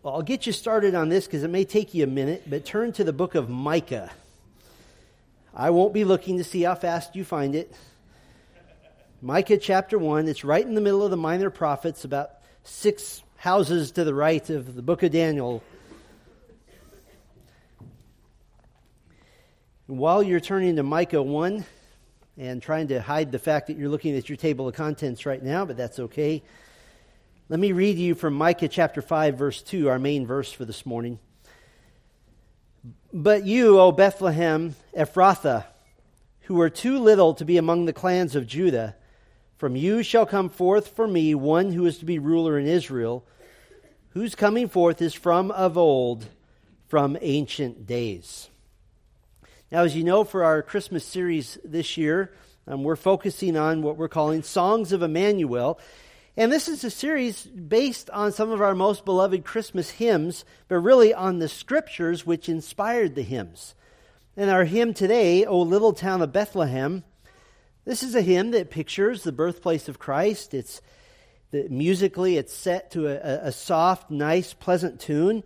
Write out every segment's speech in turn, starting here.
Well, I'll get you started on this because it may take you a minute, but turn to the book of Micah. I won't be looking to see how fast you find it. Micah chapter 1, it's right in the middle of the Minor Prophets, about 6 houses to the right of the book of Daniel. While you're turning to Micah 1 and trying to hide the fact that you're looking at your table of contents right now, but that's okay, let me read you from Micah chapter 5, verse 2, our main verse for this morning. "But you, O Bethlehem Ephrathah, who are too little to be among the clans of Judah, from you shall come forth for me one who is to be ruler in Israel, whose coming forth is from of old, from ancient days." Now, as you know, for our Christmas series this year, we're focusing on what we're calling Songs of Emmanuel. And this is a series based on some of our most beloved Christmas hymns, but really on the scriptures which inspired the hymns. And our hymn today, "O Little Town of Bethlehem," this is a hymn that pictures the birthplace of Christ. Musically, it's set to a soft, nice, pleasant tune.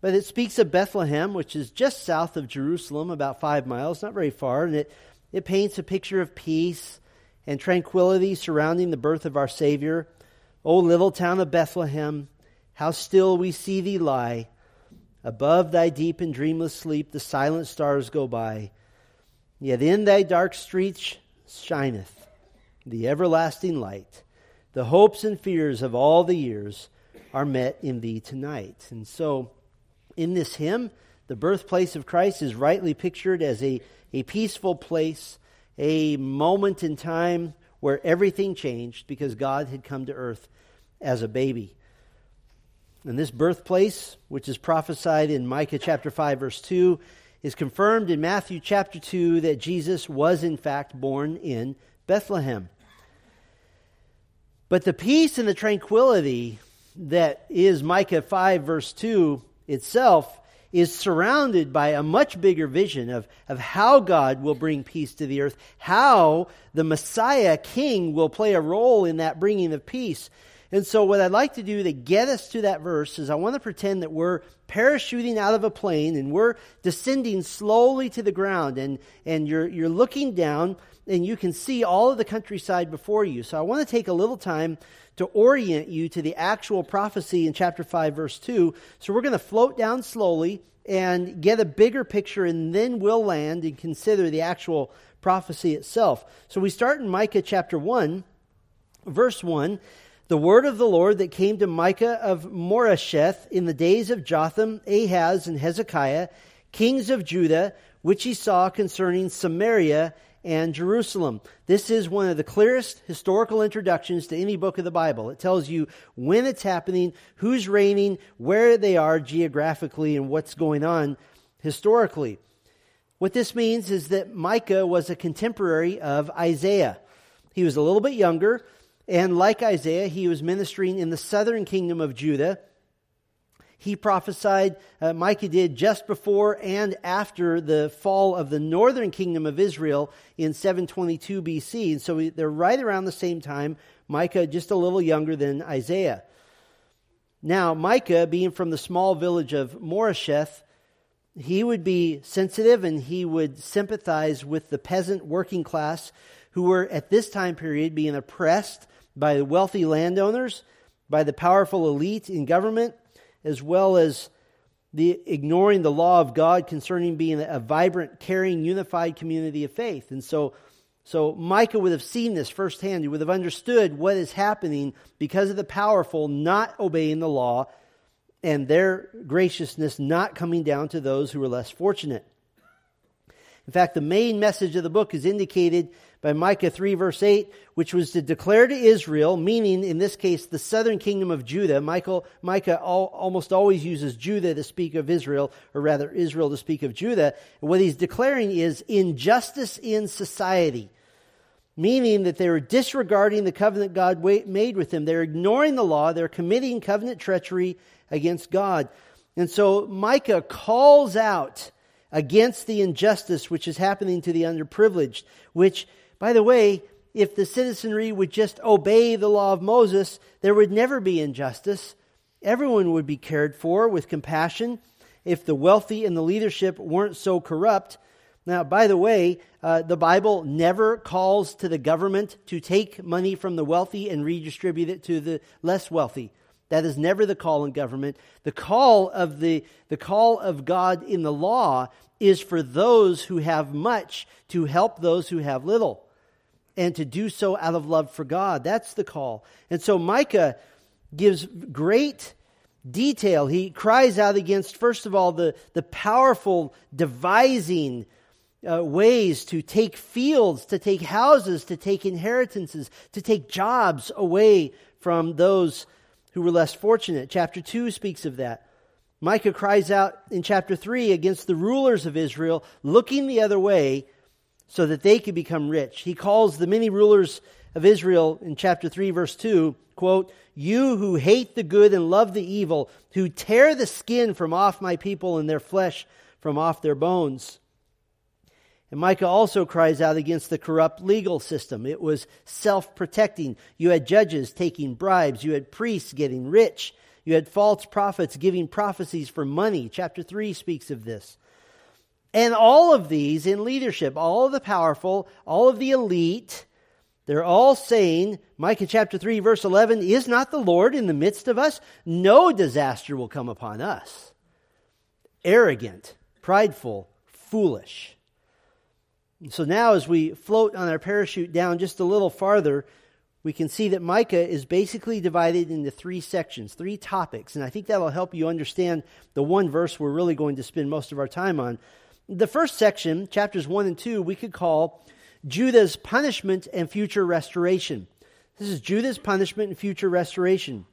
But it speaks of Bethlehem, which is just south of Jerusalem, about 5 miles, not very far. And it paints a picture of peace and tranquility surrounding the birth of our Savior. "O little town of Bethlehem, how still we see thee lie. Above thy deep and dreamless sleep, the silent stars go by. Yet in thy dark streets shineth the everlasting light. The hopes and fears of all the years are met in thee tonight." And so, in this hymn, the birthplace of Christ is rightly pictured as a peaceful place, a moment in time where everything changed because God had come to earth as a baby. And this birthplace, which is prophesied in Micah chapter 5, verse 2, is confirmed in Matthew chapter 2 that Jesus was in fact born in Bethlehem. But the peace and the tranquility that is Micah 5, verse 2 itself is surrounded by a much bigger vision of how God will bring peace to the earth, how the Messiah King will play a role in that bringing of peace. And so what I'd like to do to get us to that verse is I want to pretend that we're parachuting out of a plane and we're descending slowly to the ground, and you're looking down and you can see all of the countryside before you. So I want to take a little time to orient you to the actual prophecy in chapter 5, verse 2. So we're going to float down slowly and get a bigger picture, and then we'll land and consider the actual prophecy itself. So we start in Micah chapter 1, verse 1. "The word of the Lord that came to Micah of Moresheth in the days of Jotham, Ahaz, and Hezekiah, kings of Judah, which he saw concerning Samaria and Jerusalem." This is one of the clearest historical introductions to any book of the Bible. It tells you when it's happening, who's reigning, where they are geographically, and what's going on historically. What this means is that Micah was a contemporary of Isaiah. He was a little bit younger, and like Isaiah, he was ministering in the southern kingdom of Judah. He prophesied, Micah did, just before and after the fall of the northern kingdom of Israel in 722 BC. And so they're right around the same time. Micah just a little younger than Isaiah. Now, Micah, being from the small village of Moresheth, he would be sensitive and he would sympathize with the peasant working class who were at this time period being oppressed by the wealthy landowners, by the powerful elite in government, as well as the ignoring the law of God concerning being a vibrant, caring, unified community of faith. And so Micah would have seen this firsthand. He would have understood what is happening because of the powerful not obeying the law and their graciousness not coming down to those who were less fortunate. In fact, the main message of the book is indicated by Micah 3, verse 8, which was to declare to Israel, meaning in this case the southern kingdom of Judah. Micah almost always uses Judah to speak of Israel, or rather Israel to speak of Judah. And what he's declaring is injustice in society, meaning that they were disregarding the covenant God made with them. They're ignoring the law. They're committing covenant treachery against God. And so Micah calls out against the injustice which is happening to the underprivileged, which, by the way, if the citizenry would just obey the law of Moses, there would never be injustice. Everyone would be cared for with compassion if the wealthy and the leadership weren't so corrupt. Now, by the way, the Bible never calls to the government to take money from the wealthy and redistribute it to the less wealthy. That is never the call in government. The call of God in the law is for those who have much to help those who have little, and to do so out of love for God. That's the call. And so Micah gives great detail. He cries out against, first of all, the powerful devising ways to take fields, to take houses, to take inheritances, to take jobs away from those who were less fortunate. Chapter 2 speaks of that. Micah cries out in chapter 3 against the rulers of Israel, looking the other way so that they could become rich. He calls the many rulers of Israel in chapter 3, verse 2, quote, "You who hate the good and love the evil, who tear the skin from off my people and their flesh from off their bones." And Micah also cries out against the corrupt legal system. It was self-protecting. You had judges taking bribes. You had priests getting rich. You had false prophets giving prophecies for money. Chapter 3 speaks of this. And all of these in leadership, all of the powerful, all of the elite, they're all saying, Micah chapter 3, verse 11, "Is not the Lord in the midst of us? No disaster will come upon us." Arrogant, prideful, foolish. And so now as we float on our parachute down just a little farther, we can see that Micah is basically divided into three sections, three topics. And I think that'll help you understand the one verse we're really going to spend most of our time on. The first section, chapters 1 and 2, we could call Judah's punishment and future restoration. This is Judah's punishment and future restoration.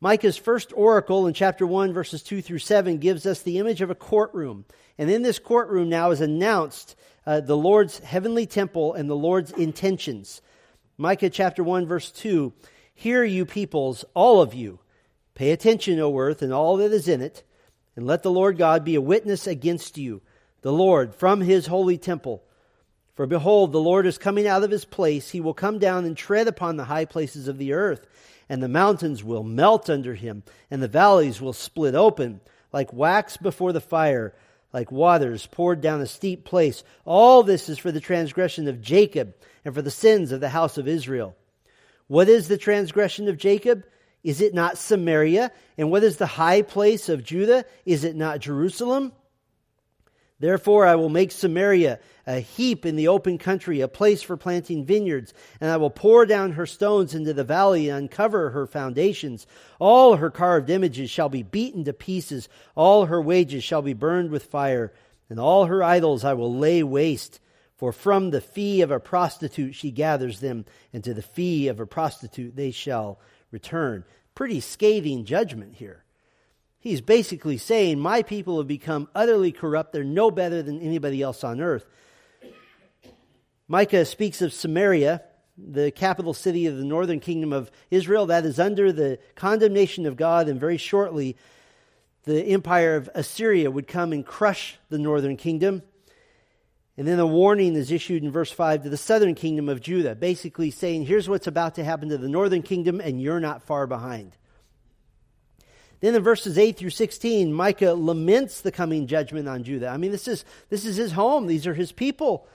Micah's first oracle in chapter 1, verses 2 through 7, gives us the image of a courtroom. And in this courtroom now is announced the Lord's heavenly temple and the Lord's intentions. Micah chapter 1, verse 2, "Hear, you peoples, all of you. Pay attention, O earth, and all that is in it. And let the Lord God be a witness against you, the Lord, from his holy temple. For behold, the Lord is coming out of his place. He will come down and tread upon the high places of the earth. And the mountains will melt under him, and the valleys will split open, like wax before the fire, like waters poured down a steep place. All this is for the transgression of Jacob and for the sins of the house of Israel. What is the transgression of Jacob? Is it not Samaria? And what is the high place of Judah? Is it not Jerusalem? Therefore I will make Samaria a heap in the open country, a place for planting vineyards, and I will pour down her stones into the valley and uncover her foundations. All her carved images shall be beaten to pieces, all her wages shall be burned with fire, and all her idols I will lay waste. For from the fee of a prostitute she gathers them, and to the fee of a prostitute they shall return." Pretty scathing judgment here. He's basically saying, my people have become utterly corrupt. They're no better than anybody else on earth. Micah speaks of Samaria, the capital city of the northern kingdom of Israel, that is under the condemnation of God, and very shortly the empire of Assyria would come and crush the northern kingdom. And then a warning is issued in verse 5 to the southern kingdom of Judah, basically saying, here's what's about to happen to the northern kingdom, and you're not far behind. Then in verses 8 through 16, Micah laments the coming judgment on Judah. I mean, this is his home. These are his people.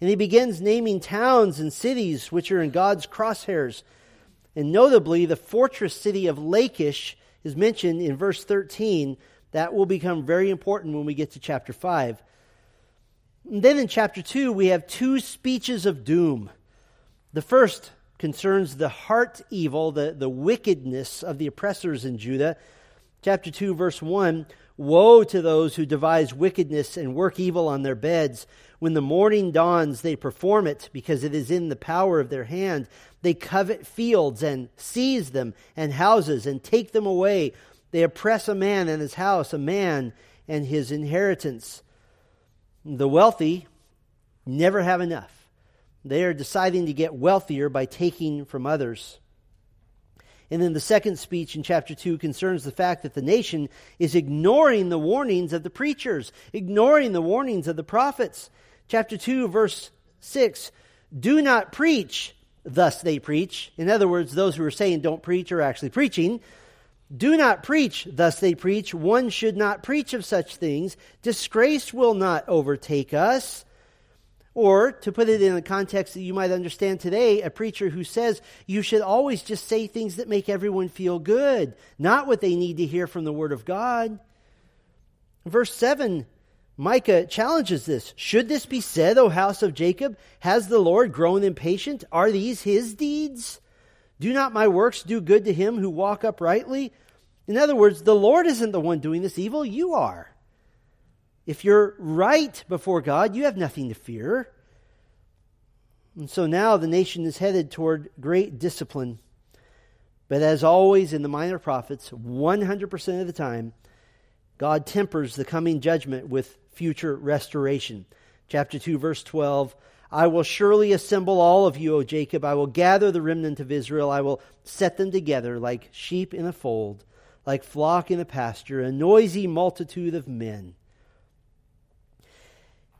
And he begins naming towns and cities which are in God's crosshairs. And notably, the fortress city of Lachish is mentioned in verse 13. That will become very important when we get to chapter 5. And then in chapter 2, we have two speeches of doom. The first concerns the heart evil, the wickedness of the oppressors in Judah. Chapter 2, verse 1, "Woe to those who devise wickedness and work evil on their beds. When the morning dawns, they perform it, because it is in the power of their hand. They covet fields and seize them, and houses, and take them away. They oppress a man and his house, a man and his inheritance." The wealthy never have enough. They are deciding to get wealthier by taking from others. And then the second speech in chapter 2 concerns the fact that the nation is ignoring the warnings of the preachers, ignoring the warnings of the prophets. Chapter 2, verse 6, "Do not preach, thus they preach." In other words, those who are saying don't preach are actually preaching. Do not preach, thus they preach. One should not preach of such things. Disgrace will not overtake us. Or, to put it in a context that you might understand today, a preacher who says you should always just say things that make everyone feel good, not what they need to hear from the Word of God. Verse 7, Micah challenges this. Should this be said, O house of Jacob? Has the Lord grown impatient? Are these his deeds? Do not my works do good to him who walk uprightly? In other words, the Lord isn't the one doing this evil, you are. If you're right before God, you have nothing to fear. And so now the nation is headed toward great discipline. But as always in the Minor Prophets, 100% of the time, God tempers the coming judgment with future restoration. Chapter 2, verse 12, I will surely assemble all of you, O Jacob. I will gather the remnant of Israel. I will set them together like sheep in a fold, like flock in a pasture, a noisy multitude of men.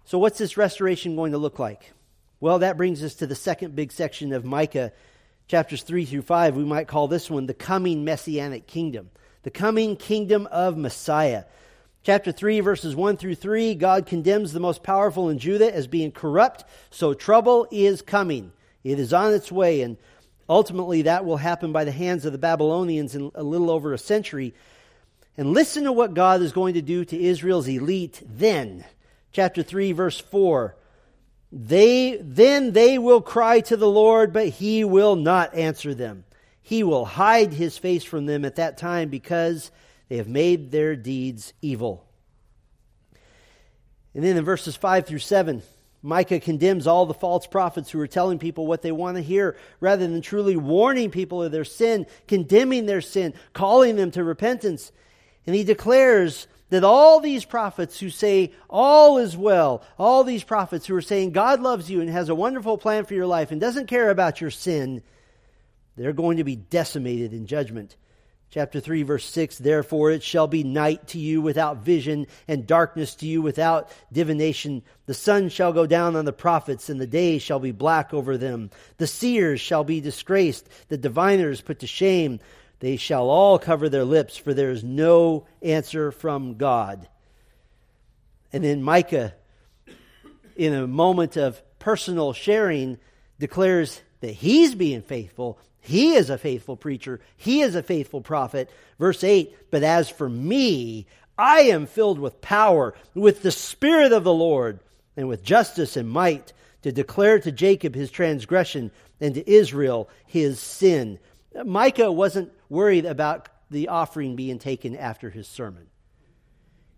So what's this restoration going to look like? Well, that brings us to the second big section of Micah, chapters 3 through 5. We might call this one the coming messianic kingdom, the coming kingdom of Messiah. Chapter 3, verses 1 through 3, God condemns the most powerful in Judah as being corrupt, so trouble is coming. It is on its way, and ultimately that will happen by the hands of the Babylonians in a little over a century. And listen to what God is going to do to Israel's elite then. Chapter 3, verse 4, Then they will cry to the Lord, but he will not answer them. He will hide his face from them at that time because they have made their deeds evil. And then in verses 5 through 7, Micah condemns all the false prophets who are telling people what they want to hear rather than truly warning people of their sin, condemning their sin, calling them to repentance. And he declares that all these prophets who say all is well, all these prophets who are saying God loves you and has a wonderful plan for your life and doesn't care about your sin, they're going to be decimated in judgment. Chapter 3, verse 6, therefore it shall be night to you without vision and darkness to you without divination. The sun shall go down on the prophets and the day shall be black over them. The seers shall be disgraced, the diviners put to shame. They shall all cover their lips, for there is no answer from God. And then Micah, in a moment of personal sharing, declares that he's being faithful. He is a faithful preacher. He is a faithful prophet. Verse 8, but as for me, I am filled with power, with the Spirit of the Lord, and with justice and might, to declare to Jacob his transgression and to Israel his sin. Micah wasn't worried about the offering being taken after his sermon.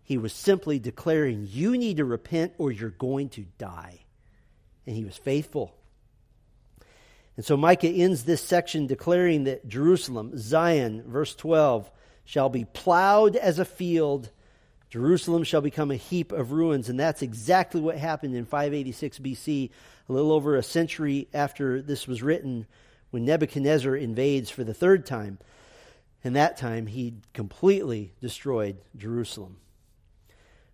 He was simply declaring, you need to repent or you're going to die. And he was faithful. And so Micah ends this section declaring that Jerusalem, Zion, verse 12, shall be plowed as a field. Jerusalem shall become a heap of ruins. And that's exactly what happened in 586 BC, a little over a century after this was written, when Nebuchadnezzar invades for the third time, and that time he completely destroyed Jerusalem.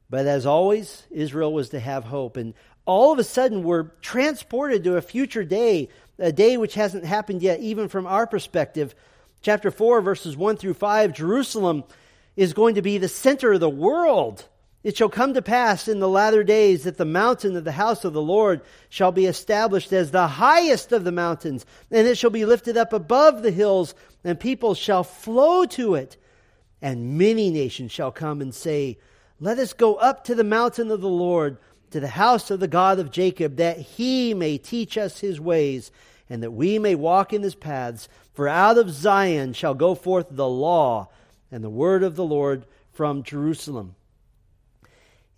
But as always, Israel was to have hope, and all of a sudden we're transported to a future day, a day which hasn't happened yet, even from our perspective. Chapter 4, verses 1 through 5, Jerusalem is going to be the center of the world. It shall come to pass in the latter days that the mountain of the house of the Lord shall be established as the highest of the mountains, and it shall be lifted up above the hills, and people shall flow to it. And many nations shall come and say, let us go up to the mountain of the Lord, to the house of the God of Jacob, that he may teach us his ways, and that we may walk in his paths. For out of Zion shall go forth the law and the word of the Lord from Jerusalem.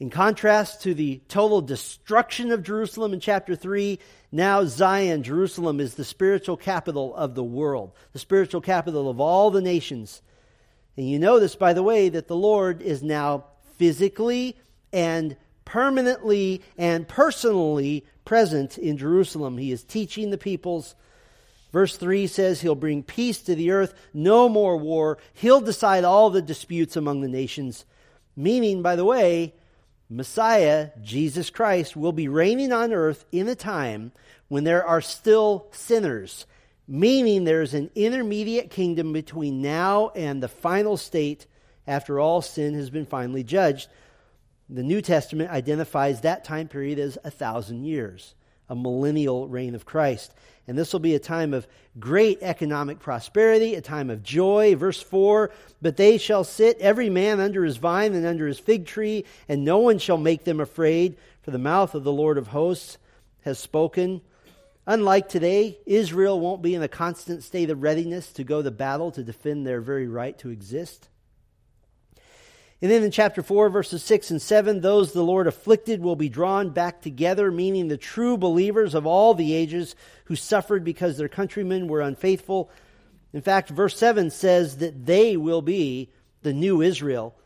In contrast to the total destruction of Jerusalem in chapter 3, now Zion, Jerusalem, is the spiritual capital of the world, the spiritual capital of all the nations. And you notice, by the way, that the Lord is now physically and permanently and personally present in Jerusalem. He is teaching the peoples. Verse 3 says he'll bring peace to the earth, no more war. He'll decide all the disputes among the nations. Meaning, by the way, Messiah, Jesus Christ, will be reigning on earth in a time when there are still sinners. meaning there is an intermediate kingdom between now and the final state after all sin has been finally judged. The New Testament identifies that time period as 1,000 years, a millennial reign of Christ. And this will be a time of great economic prosperity, a time of joy. Verse 4, but they shall sit every man under his vine and under his fig tree, and no one shall make them afraid, for the mouth of the Lord of hosts has spoken. Unlike today, Israel won't be in a constant state of readiness to go to battle to defend their very right to exist. And then in chapter 4, verses 6 and 7, those the Lord afflicted will be drawn back together, meaning the true believers of all the ages who suffered because their countrymen were unfaithful. In fact, verse 7 says that they will be the new Israel.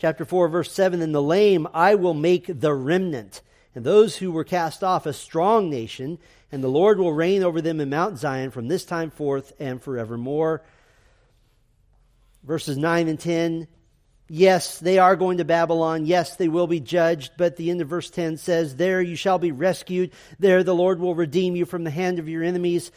Chapter 4, verse 7, in the lame I will make the remnant, and those who were cast off a strong nation, and the Lord will reign over them in Mount Zion from this time forth and forevermore. Verses 9 and 10, yes, they are going to Babylon. Yes, they will be judged. But the end of verse 10 says, there you shall be rescued. There the Lord will redeem you from the hand of your enemies.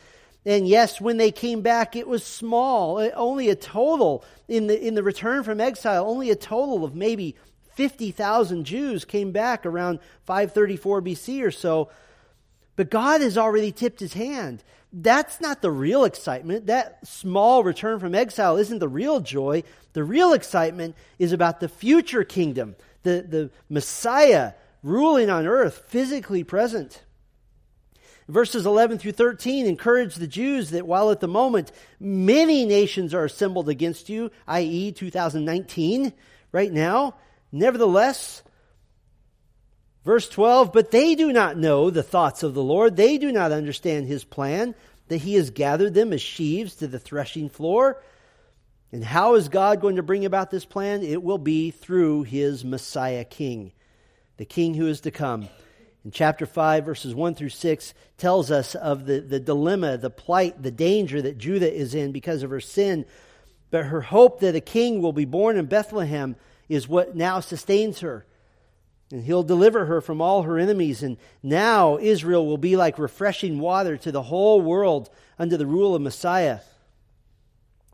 And yes, when they came back, it was small. Only a total, in the return from exile, only a total of maybe 50,000 Jews came back around 534 BC or so. But God has already tipped his hand. That's not the real excitement. That small return from exile isn't the real joy. The real excitement is about the future kingdom, the Messiah ruling on earth, physically present. Verses 11 through 13 encourage the Jews that while at the moment many nations are assembled against you, i.e. 2019, right now, nevertheless, verse 12, but they do not know the thoughts of the Lord. They do not understand his plan, that he has gathered them as sheaves to the threshing floor. And how is God going to bring about this plan? It will be through his Messiah King, the King who is to come. In chapter 5, verses 1 through 6, tells us of the dilemma, the plight, the danger that Judah is in because of her sin. But her hope that a king will be born in Bethlehem is what now sustains her. And he'll deliver her from all her enemies. And now Israel will be like refreshing water to the whole world under the rule of Messiah.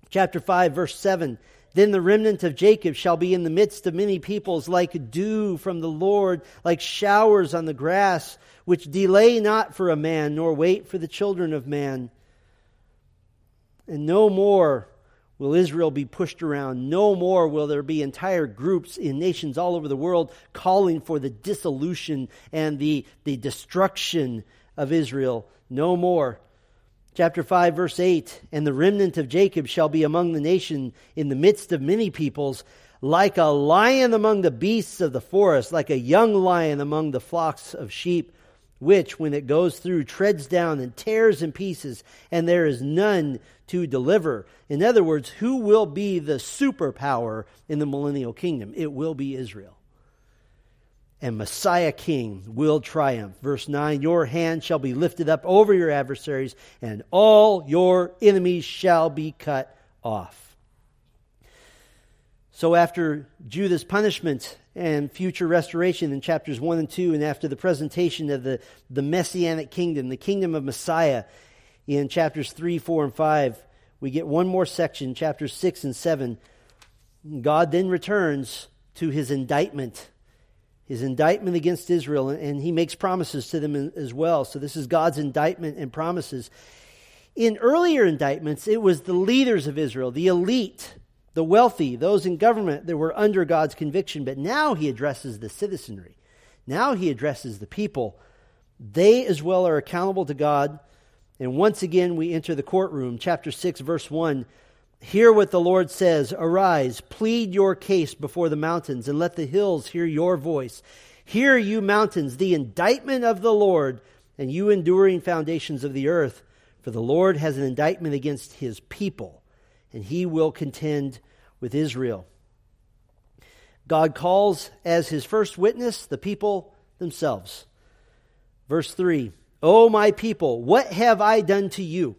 Chapter 5, verse 7. Then the remnant of Jacob shall be in the midst of many peoples like dew from the Lord, like showers on the grass, which delay not for a man, nor wait for the children of man. And no more will Israel be pushed around. No more will there be entire groups in nations all over the world calling for the dissolution and the destruction of Israel. No more. Chapter 5, verse 8, and the remnant of Jacob shall be among the nation in the midst of many peoples, like a lion among the beasts of the forest, like a young lion among the flocks of sheep, which, when it goes through, treads down and tears in pieces, and there is none to deliver. In other words, who will be the superpower in the millennial kingdom? It will be Israel. And Messiah King will triumph. Verse 9, your hand shall be lifted up over your adversaries, and all your enemies shall be cut off. So after Judah's punishment and future restoration in chapters 1 and 2, and after the presentation of the Messianic kingdom, the kingdom of Messiah, in chapters 3, 4, and 5, we get one more section, chapters 6 and 7. God then returns to his indictment against Israel, and he makes promises to them as well. So this is God's indictment and promises. In earlier indictments, it was the leaders of Israel, the elite, the wealthy, those in government that were under God's conviction. But now he addresses the citizenry. Now he addresses the people. They as well are accountable to God. And once again, we enter the courtroom. Chapter 6, verse 1. Hear what the Lord says. Arise, plead your case before the mountains, and let the hills hear your voice. Hear, you mountains, the indictment of the Lord, and you enduring foundations of the earth. For the Lord has an indictment against his people, and he will contend with Israel. God calls as his first witness the people themselves. Verse 3, O my people, what have I done to you?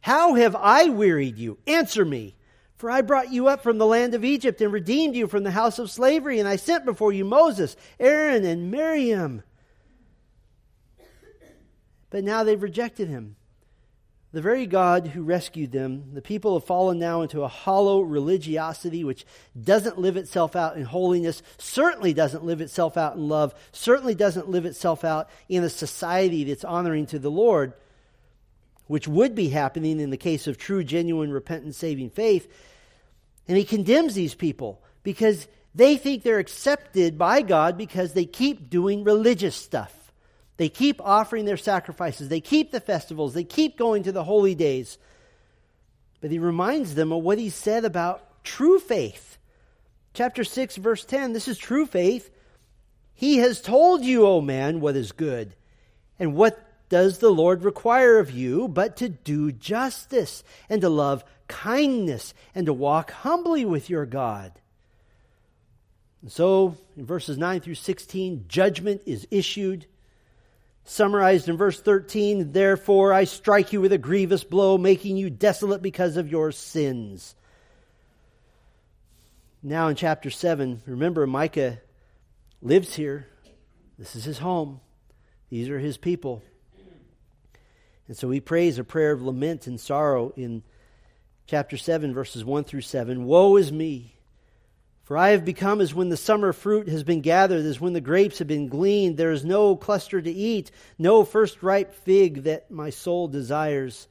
How have I wearied you? Answer me, for I brought you up from the land of Egypt and redeemed you from the house of slavery, and I sent before you Moses, Aaron, and Miriam. But now they've rejected him. The very God who rescued them, the people have fallen now into a hollow religiosity which doesn't live itself out in holiness, certainly doesn't live itself out in love, certainly doesn't live itself out in a society that's honoring to the Lord, which would be happening in the case of true, genuine, repentant, saving faith. And he condemns these people because they think they're accepted by God because they keep doing religious stuff. They keep offering their sacrifices. They keep the festivals. They keep going to the holy days. But he reminds them of what he said about true faith. Chapter 6, verse 10, this is true faith. He has told you, O man, what is good. And what does the Lord require of you but to do justice and to love kindness and to walk humbly with your God? And so, in verses 9 through 16, judgment is issued. Summarized in verse 13, therefore I strike you with a grievous blow, making you desolate because of your sins. Now in chapter 7, remember Micah lives here. This is his home. These are his people. And so he prays a prayer of lament and sorrow in chapter 7, verses 1 through 7. Woe is me! For I have become as when the summer fruit has been gathered, as when the grapes have been gleaned. There is no cluster to eat, no first ripe fig that my soul desires.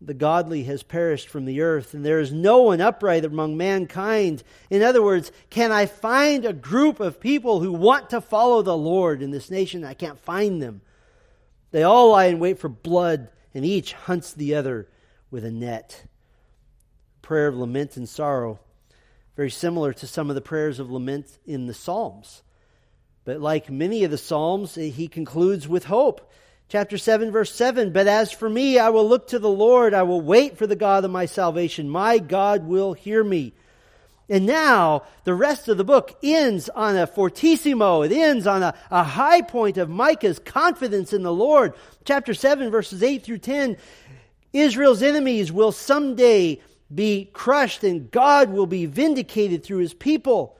The godly has perished from the earth, and there is no one upright among mankind. In other words, can I find a group of people who want to follow the Lord in this nation? I can't find them. They all lie in wait for blood, and each hunts the other with a net. Prayer of lament and sorrow. Very similar to some of the prayers of lament in the Psalms. But like many of the Psalms, he concludes with hope. Chapter 7, verse 7, but as for me, I will look to the Lord. I will wait for the God of my salvation. My God will hear me. And now the rest of the book ends on a fortissimo. It ends on a high point of Micah's confidence in the Lord. Chapter 7, verses 8 through 10, Israel's enemies will someday be crushed, and God will be vindicated through his people.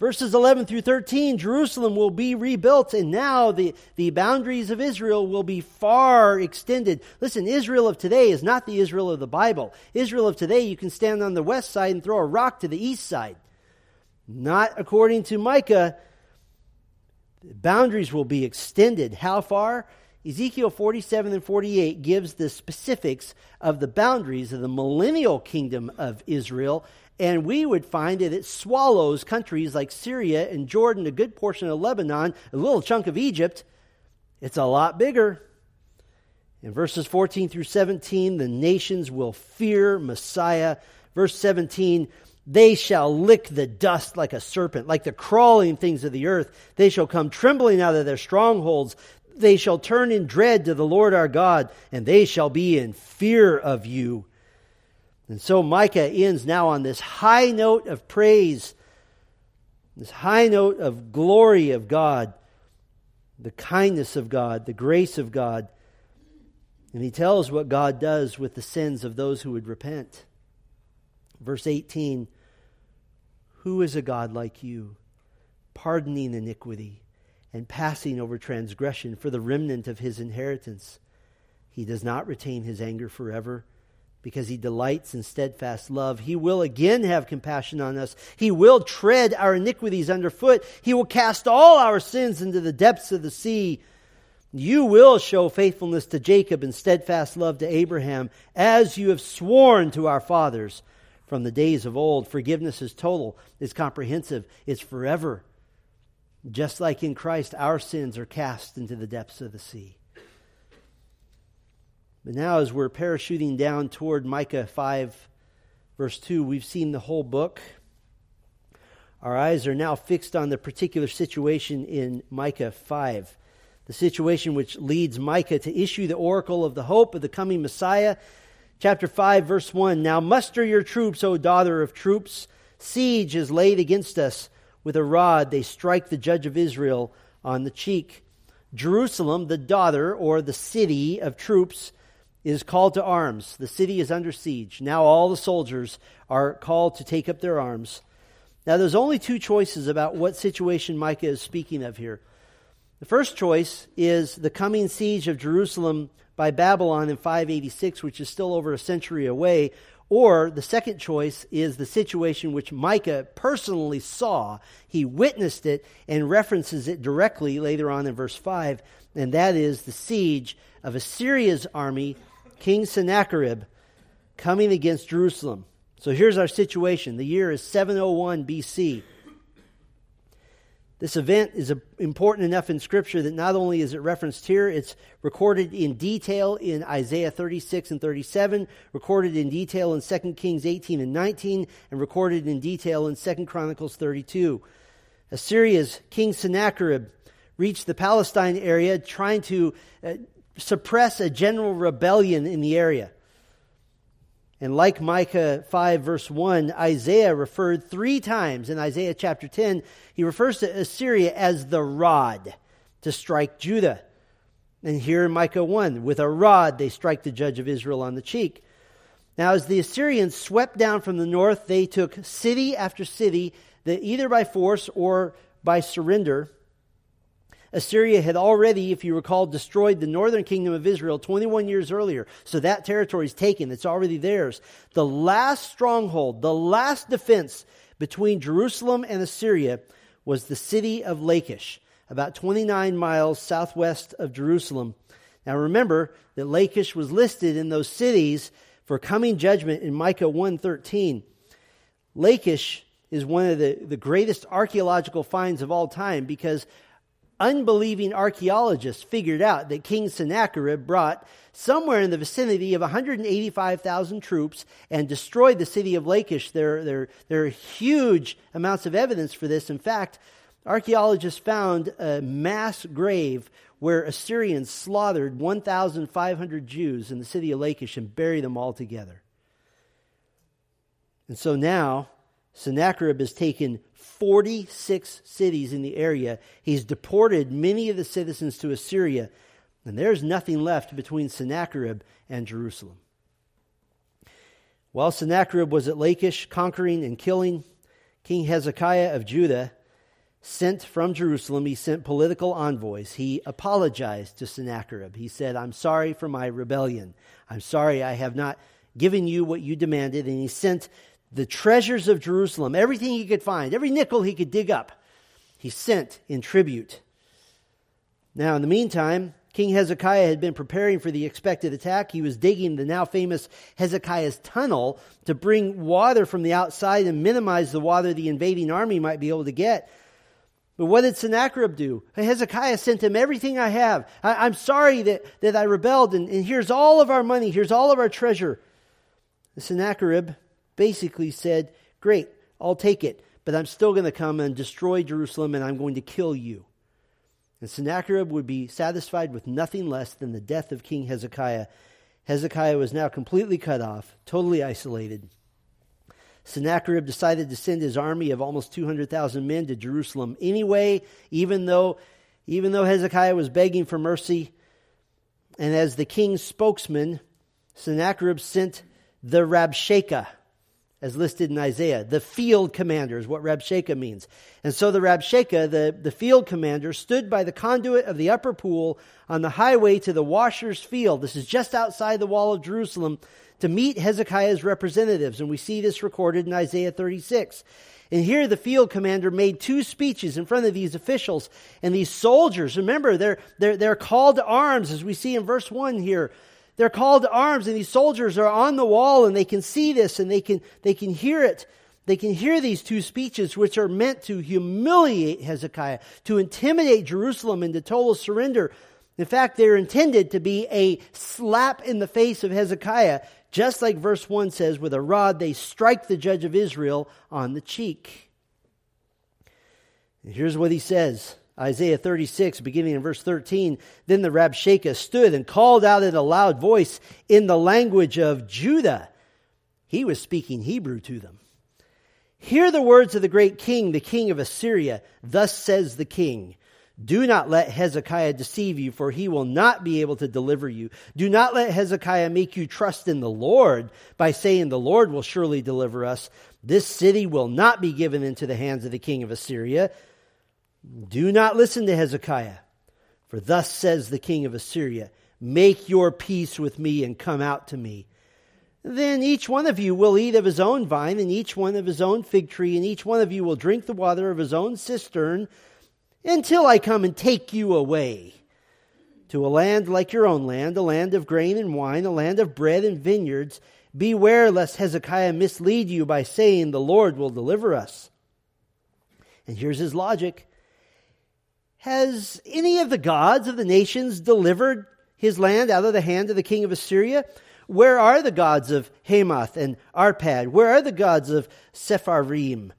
Verses 11 through 13, Jerusalem will be rebuilt, and now the boundaries of Israel will be far extended. Listen, Israel of today is not the Israel of the Bible. Israel of today, you can stand on the west side and throw a rock to the east side. Not according to Micah. The boundaries will be extended. How far? Ezekiel 47 and 48 gives the specifics of the boundaries of the millennial kingdom of Israel, and we would find that it swallows countries like Syria and Jordan, a good portion of Lebanon, a little chunk of Egypt. It's a lot bigger. In verses 14 through 17, the nations will fear Messiah. Verse 17, they shall lick the dust like a serpent, like the crawling things of the earth. They shall come trembling out of their strongholds. They shall turn in dread to the Lord our God, and they shall be in fear of you. And so Micah ends now on this high note of praise, this high note of glory of God, the kindness of God, the grace of God. And he tells what God does with the sins of those who would repent. Verse 18, who is a God like you, pardoning iniquity and passing over transgression for the remnant of his inheritance? He does not retain his anger forever, because he delights in steadfast love. He will again have compassion on us. He will tread our iniquities underfoot. He will cast all our sins into the depths of the sea. You will show faithfulness to Jacob and steadfast love to Abraham, as you have sworn to our fathers from the days of old. Forgiveness is total, it's comprehensive, it's forever. Just like in Christ, our sins are cast into the depths of the sea. But now as we're parachuting down toward Micah 5, verse 2, we've seen the whole book. Our eyes are now fixed on the particular situation in Micah 5, the situation which leads Micah to issue the oracle of the hope of the coming Messiah. Chapter 5, verse 1, now muster your troops, O daughter of troops. Siege is laid against us. With a rod, they strike the judge of Israel on the cheek. Jerusalem, the daughter or the city of troops, is called to arms. The city is under siege. Now all the soldiers are called to take up their arms. Now there's only two choices about what situation Micah is speaking of here. The first choice is the coming siege of Jerusalem by Babylon in 586, which is still over a century away. Or the second choice is the situation which Micah personally saw. He witnessed it and references it directly later on in verse 5, and that is the siege of Assyria's army, King Sennacherib, coming against Jerusalem. So here's our situation. The year is 701 BC. This event is important enough in Scripture that not only is it referenced here, it's recorded in detail in Isaiah 36 and 37, recorded in detail in 2 Kings 18 and 19, and recorded in detail in 2 Chronicles 32. Assyria's King Sennacherib reached the Palestine area trying to suppress a general rebellion in the area. And like Micah 5 verse 1, Isaiah referred three times in Isaiah chapter 10, he refers to Assyria as the rod to strike Judah. And here in Micah 1, with a rod they strike the judge of Israel on the cheek. Now as the Assyrians swept down from the north, they took city after city, either by force or by surrender. Assyria had already, if you recall, destroyed the northern kingdom of Israel 21 years earlier. So that territory is taken. It's already theirs. The last stronghold, the last defense between Jerusalem and Assyria was the city of Lachish, about 29 miles southwest of Jerusalem. Now remember that Lachish was listed in those cities for coming judgment in Micah 1:13. Lachish is one of the greatest archaeological finds of all time because unbelieving archaeologists figured out that King Sennacherib brought somewhere in the vicinity of 185,000 troops and destroyed the city of Lachish. There are huge amounts of evidence for this. In fact, archaeologists found a mass grave where Assyrians slaughtered 1,500 Jews in the city of Lachish and buried them all together. And so now Sennacherib has taken 46 cities in the area. He's deported many of the citizens to Assyria, and there's nothing left between Sennacherib and Jerusalem. While Sennacherib was at Lachish conquering and killing, King Hezekiah of Judah sent from Jerusalem, he sent political envoys. He apologized to Sennacherib. He said, "I'm sorry for my rebellion. I'm sorry I have not given you what you demanded." And he sent the treasures of Jerusalem, everything he could find, every nickel he could dig up, he sent in tribute. Now, in the meantime, King Hezekiah had been preparing for the expected attack. He was digging the now famous Hezekiah's tunnel to bring water from the outside and minimize the water the invading army might be able to get. But what did Sennacherib do? Hezekiah sent him everything I have. I'm sorry that I rebelled, and here's all of our money. Here's all of our treasure. The Sennacherib basically said, "Great, I'll take it, but I'm still going to come and destroy Jerusalem and I'm going to kill you." And Sennacherib would be satisfied with nothing less than the death of King Hezekiah. Hezekiah was now completely cut off, totally isolated. Sennacherib decided to send his army of almost 200,000 men to Jerusalem anyway, even though Hezekiah was begging for mercy. And as the king's spokesman, Sennacherib sent the Rabshakeh, as listed in Isaiah. The field commander is what Rabshakeh means. And so the Rabshakeh, the field commander, stood by the conduit of the upper pool on the highway to the washer's field. This is just outside the wall of Jerusalem to meet Hezekiah's representatives. And we see this recorded in Isaiah 36. And here the field commander made two speeches in front of these officials and these soldiers. Remember, they're called to arms, as we see in verse 1 here. They're called to arms, and these soldiers are on the wall, and they can see this, and they can hear it. They can hear these two speeches, which are meant to humiliate Hezekiah, to intimidate Jerusalem into total surrender. In fact, they're intended to be a slap in the face of Hezekiah, just like verse 1 says, with a rod they strike the judge of Israel on the cheek. And here's what he says. Isaiah 36, beginning in verse 13, "Then the Rabshakeh stood and called out in a loud voice in the language of Judah." He was speaking Hebrew to them. "Hear the words of the great king, the king of Assyria. Thus says the king, do not let Hezekiah deceive you, for he will not be able to deliver you. Do not let Hezekiah make you trust in the Lord by saying the Lord will surely deliver us. This city will not be given into the hands of the king of Assyria. Do not listen to Hezekiah, for thus says the king of Assyria, Make your peace with me and come out to me. Then each one of you will eat of his own vine, and each one of his own fig tree, and each one of you will drink the water of his own cistern, until I come and take you away to a land like your own land, a land of grain and wine, a land of bread and vineyards. Beware lest Hezekiah mislead you by saying, the Lord will deliver us. And here's his logic. Has any of the gods of the nations delivered his land out of the hand of the king of Assyria? Where are the gods of Hamath and Arpad? Where are the gods of Sepharvaim?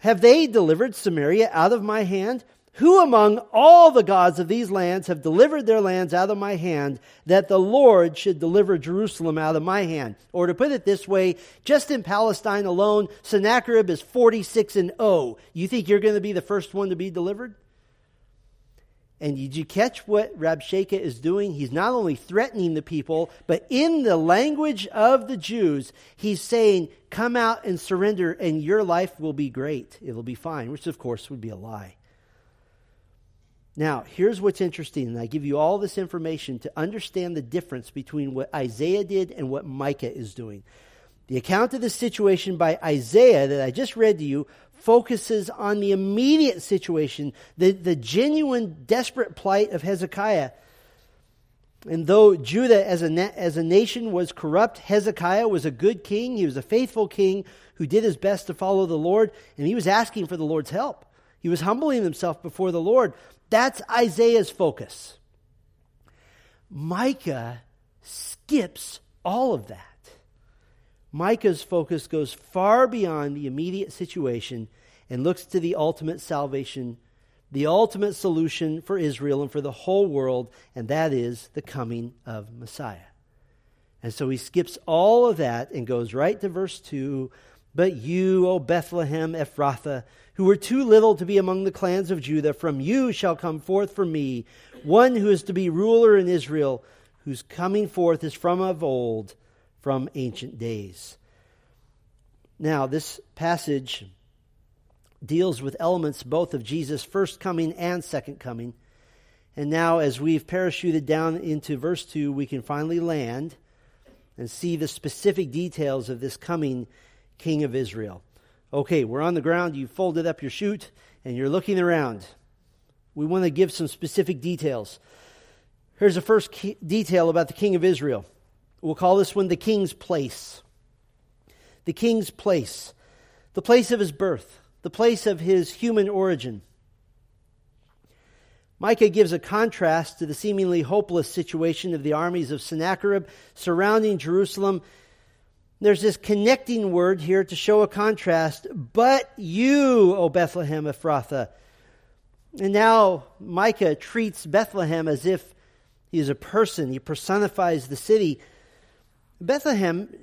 Have they delivered Samaria out of my hand? Who among all the gods of these lands have delivered their lands out of my hand, that the Lord should deliver Jerusalem out of my hand? Or to put it this way, just in Palestine alone, Sennacherib is 46-0. You think you're going to be the first one to be delivered? And did you catch what Rabshakeh is doing? He's not only threatening the people, but in the language of the Jews, he's saying, come out and surrender and your life will be great. It'll be fine, which of course would be a lie. Now, here's what's interesting, and I give you all this information to understand the difference between what Isaiah did and what Micah is doing. The account of the situation by Isaiah that I just read to you focuses on the immediate situation, the genuine desperate plight of Hezekiah. And though Judah as a nation was corrupt, Hezekiah was a good king. He was a faithful king who did his best to follow the Lord, and he was asking for the Lord's help. He was humbling himself before the Lord. That's Isaiah's focus. Micah skips all of that. Micah's focus goes far beyond the immediate situation and looks to the ultimate salvation, the ultimate solution for Israel and for the whole world, and that is the coming of Messiah. And so he skips all of that and goes right to verse 2. But you, O Bethlehem Ephrathah, who were too little to be among the clans of Judah, from you shall come forth for me, one who is to be ruler in Israel, whose coming forth is from of old, from ancient days. Now, this passage deals with elements both of Jesus' first coming and second coming. And now, as we've parachuted down into verse 2, we can finally land and see the specific details of this coming King of Israel. Okay, we're on the ground. You folded up your chute and you're looking around. We want to give some specific details. Here's the first detail about the King of Israel. We'll call this one the king's place. The king's place. The place of his birth. The place of his human origin. Micah gives a contrast to the seemingly hopeless situation of the armies of Sennacherib surrounding Jerusalem. There's this connecting word here to show a contrast. But you, O Bethlehem Ephrathah. And now Micah treats Bethlehem as if he is a person. He personifies the city. Bethlehem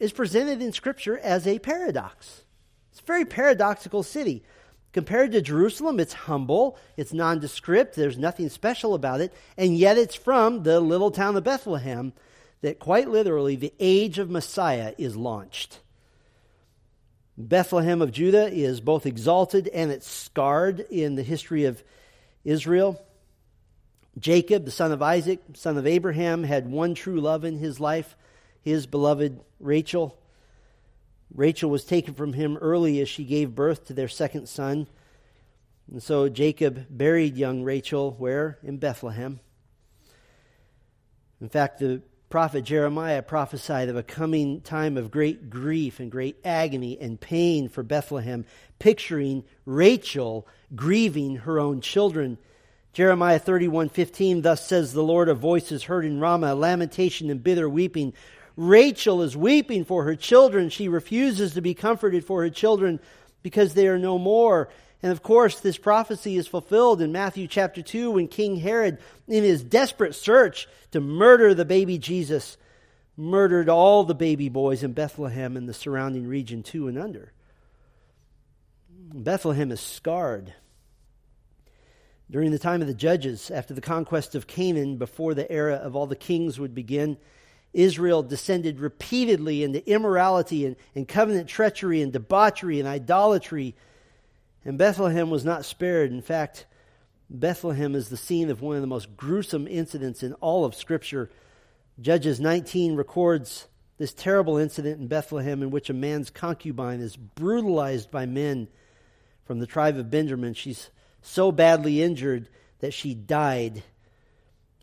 is presented in Scripture as a paradox. It's a very paradoxical city. Compared to Jerusalem, it's humble, it's nondescript, there's nothing special about it, and yet it's from the little town of Bethlehem that quite literally the age of Messiah is launched. Bethlehem of Judah is both exalted and it's scarred in the history of Israel. Jacob, the son of Isaac, son of Abraham, had one true love in his life, his beloved Rachel. Rachel was taken from him early as she gave birth to their second son. And so Jacob buried young Rachel, where? In Bethlehem. In fact, the prophet Jeremiah prophesied of a coming time of great grief and great agony and pain for Bethlehem, picturing Rachel grieving her own children. Jeremiah 31:15, thus says the Lord, a voice is heard in Ramah, lamentation and bitter weeping. Rachel is weeping for her children. She refuses to be comforted for her children because they are no more. And of course, this prophecy is fulfilled in Matthew chapter 2 when King Herod, in his desperate search to murder the baby Jesus, murdered all the baby boys in Bethlehem and the surrounding region 2 and under. Bethlehem is scarred. During the time of the Judges, after the conquest of Canaan, before the era of all the kings would begin, Israel descended repeatedly into immorality and covenant treachery and debauchery and idolatry. And Bethlehem was not spared. In fact, Bethlehem is the scene of one of the most gruesome incidents in all of Scripture. Judges 19 records this terrible incident in Bethlehem in which a man's concubine is brutalized by men from the tribe of Benjamin. She's so badly injured that she died.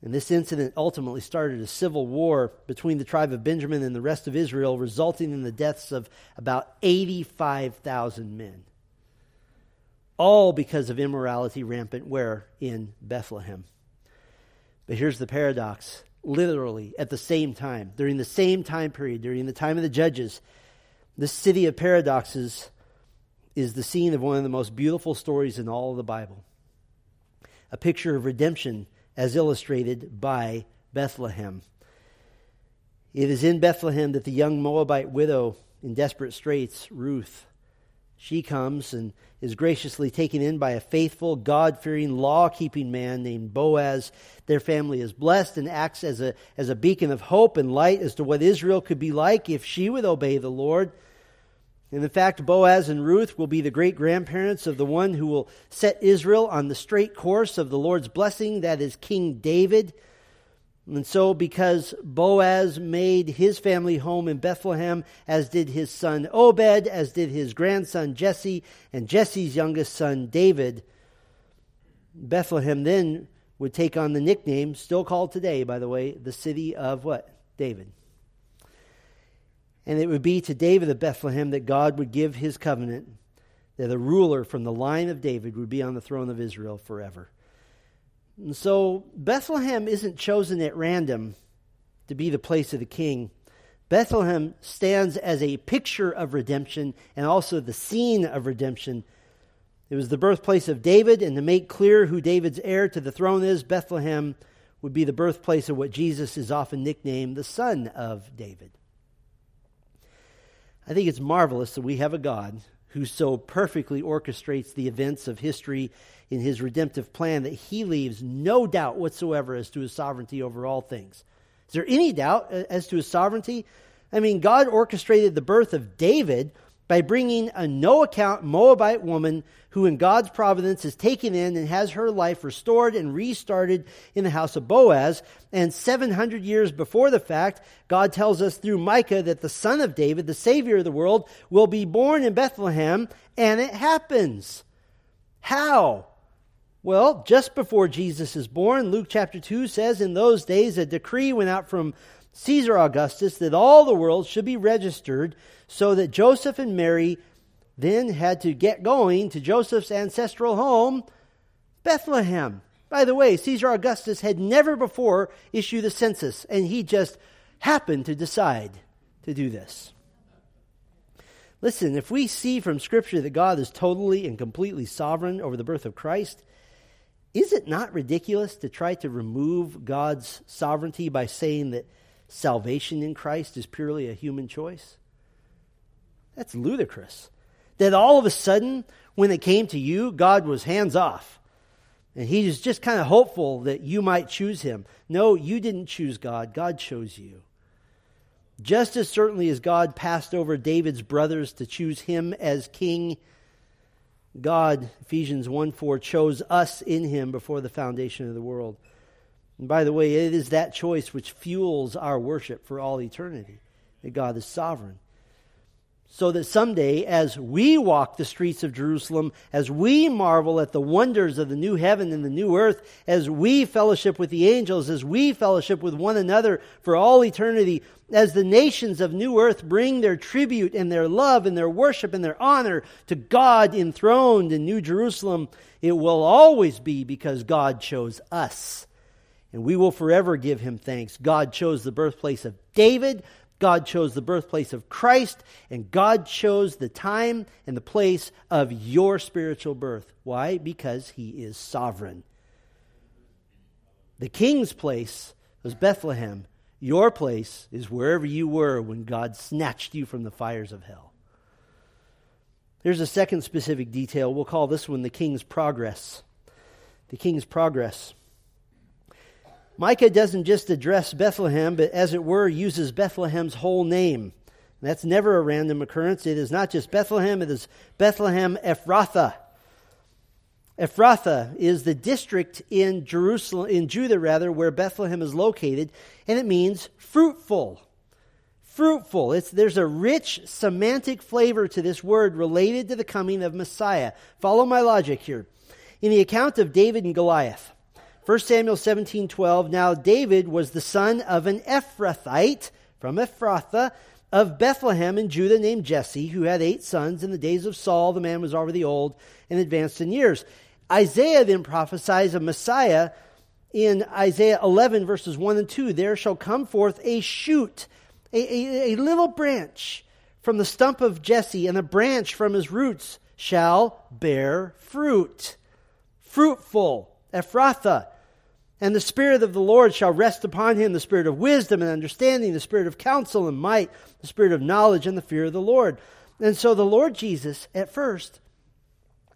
And this incident ultimately started a civil war between the tribe of Benjamin and the rest of Israel, resulting in the deaths of about 85,000 men. All because of immorality rampant where? In Bethlehem. But here's the paradox. Literally, at the same time, during the same time period, during the time of the Judges, this city of paradoxes is the scene of one of the most beautiful stories in all of the Bible. A picture of redemption as illustrated by Bethlehem. It is in Bethlehem that the young Moabite widow in desperate straits, Ruth, she comes and is graciously taken in by a faithful, God-fearing, law-keeping man named Boaz. Their family is blessed and acts as a beacon of hope and light as to what Israel could be like if she would obey the Lord. And in fact, Boaz and Ruth will be the great-grandparents of the one who will set Israel on the straight course of the Lord's blessing, that is King David. And so because Boaz made his family home in Bethlehem, as did his son Obed, as did his grandson Jesse, and Jesse's youngest son David, Bethlehem then would take on the nickname, still called today, by the way, the city of what? David. And it would be to David of Bethlehem that God would give his covenant, that a ruler from the line of David would be on the throne of Israel forever. And so Bethlehem isn't chosen at random to be the place of the king. Bethlehem stands as a picture of redemption and also the scene of redemption. It was the birthplace of David, and to make clear who David's heir to the throne is, Bethlehem would be the birthplace of what Jesus is often nicknamed the Son of David. I think it's marvelous that we have a God who so perfectly orchestrates the events of history in his redemptive plan that he leaves no doubt whatsoever as to his sovereignty over all things. Is there any doubt as to his sovereignty? I mean, God orchestrated the birth of David by bringing a no-account Moabite woman who in God's providence is taken in and has her life restored and restarted in the house of Boaz. And 700 years before the fact, God tells us through Micah that the son of David, the Savior of the world, will be born in Bethlehem, and it happens. How? Well, just before Jesus is born, Luke chapter 2 says, "In those days a decree went out from Caesar Augustus that all the world should be registered, so that Joseph and Mary then had to get going to Joseph's ancestral home, Bethlehem." By the way, Caesar Augustus had never before issued a census, and he just happened to decide to do this. Listen, if we see from Scripture that God is totally and completely sovereign over the birth of Christ, is it not ridiculous to try to remove God's sovereignty by saying that salvation in Christ is purely a human choice? That's ludicrous. That all of a sudden, when it came to you, God was hands off. And he was just kind of hopeful that you might choose him. No, you didn't choose God. God chose you. Just as certainly as God passed over David's brothers to choose him as king, God, Ephesians 1:4, chose us in him before the foundation of the world. And by the way, it is that choice which fuels our worship for all eternity, that God is sovereign. So that someday, as we walk the streets of Jerusalem, as we marvel at the wonders of the new heaven and the new earth, as we fellowship with the angels, as we fellowship with one another for all eternity, as the nations of new earth bring their tribute and their love and their worship and their honor to God enthroned in New Jerusalem, it will always be because God chose us. And we will forever give him thanks. God chose the birthplace of David. God chose the birthplace of Christ. And God chose the time and the place of your spiritual birth. Why? Because he is sovereign. The king's place was Bethlehem. Your place is wherever you were when God snatched you from the fires of hell. Here's a second specific detail. We'll call this one the king's progress. The king's progress. Micah doesn't just address Bethlehem, but as it were, uses Bethlehem's whole name. And that's never a random occurrence. It is not just Bethlehem, it is Bethlehem Ephrathah. Ephrathah is the district in Jerusalem, in Judah rather, where Bethlehem is located, and it means fruitful. Fruitful. There's a rich semantic flavor to this word related to the coming of Messiah. Follow my logic here. In the account of David and Goliath, 1 Samuel 17:12, now David was the son of an Ephrathite, from Ephrathah, of Bethlehem in Judah named Jesse, who had 8 sons. In the days of Saul, the man was already old and advanced in years. Isaiah then prophesies of Messiah in Isaiah 11, verses 1 and 2. There shall come forth a shoot, a little branch from the stump of Jesse, and a branch from his roots shall bear fruit. Fruitful, Ephrathah. And the Spirit of the Lord shall rest upon him, the Spirit of wisdom and understanding, the Spirit of counsel and might, the Spirit of knowledge and the fear of the Lord. And so the Lord Jesus, at first,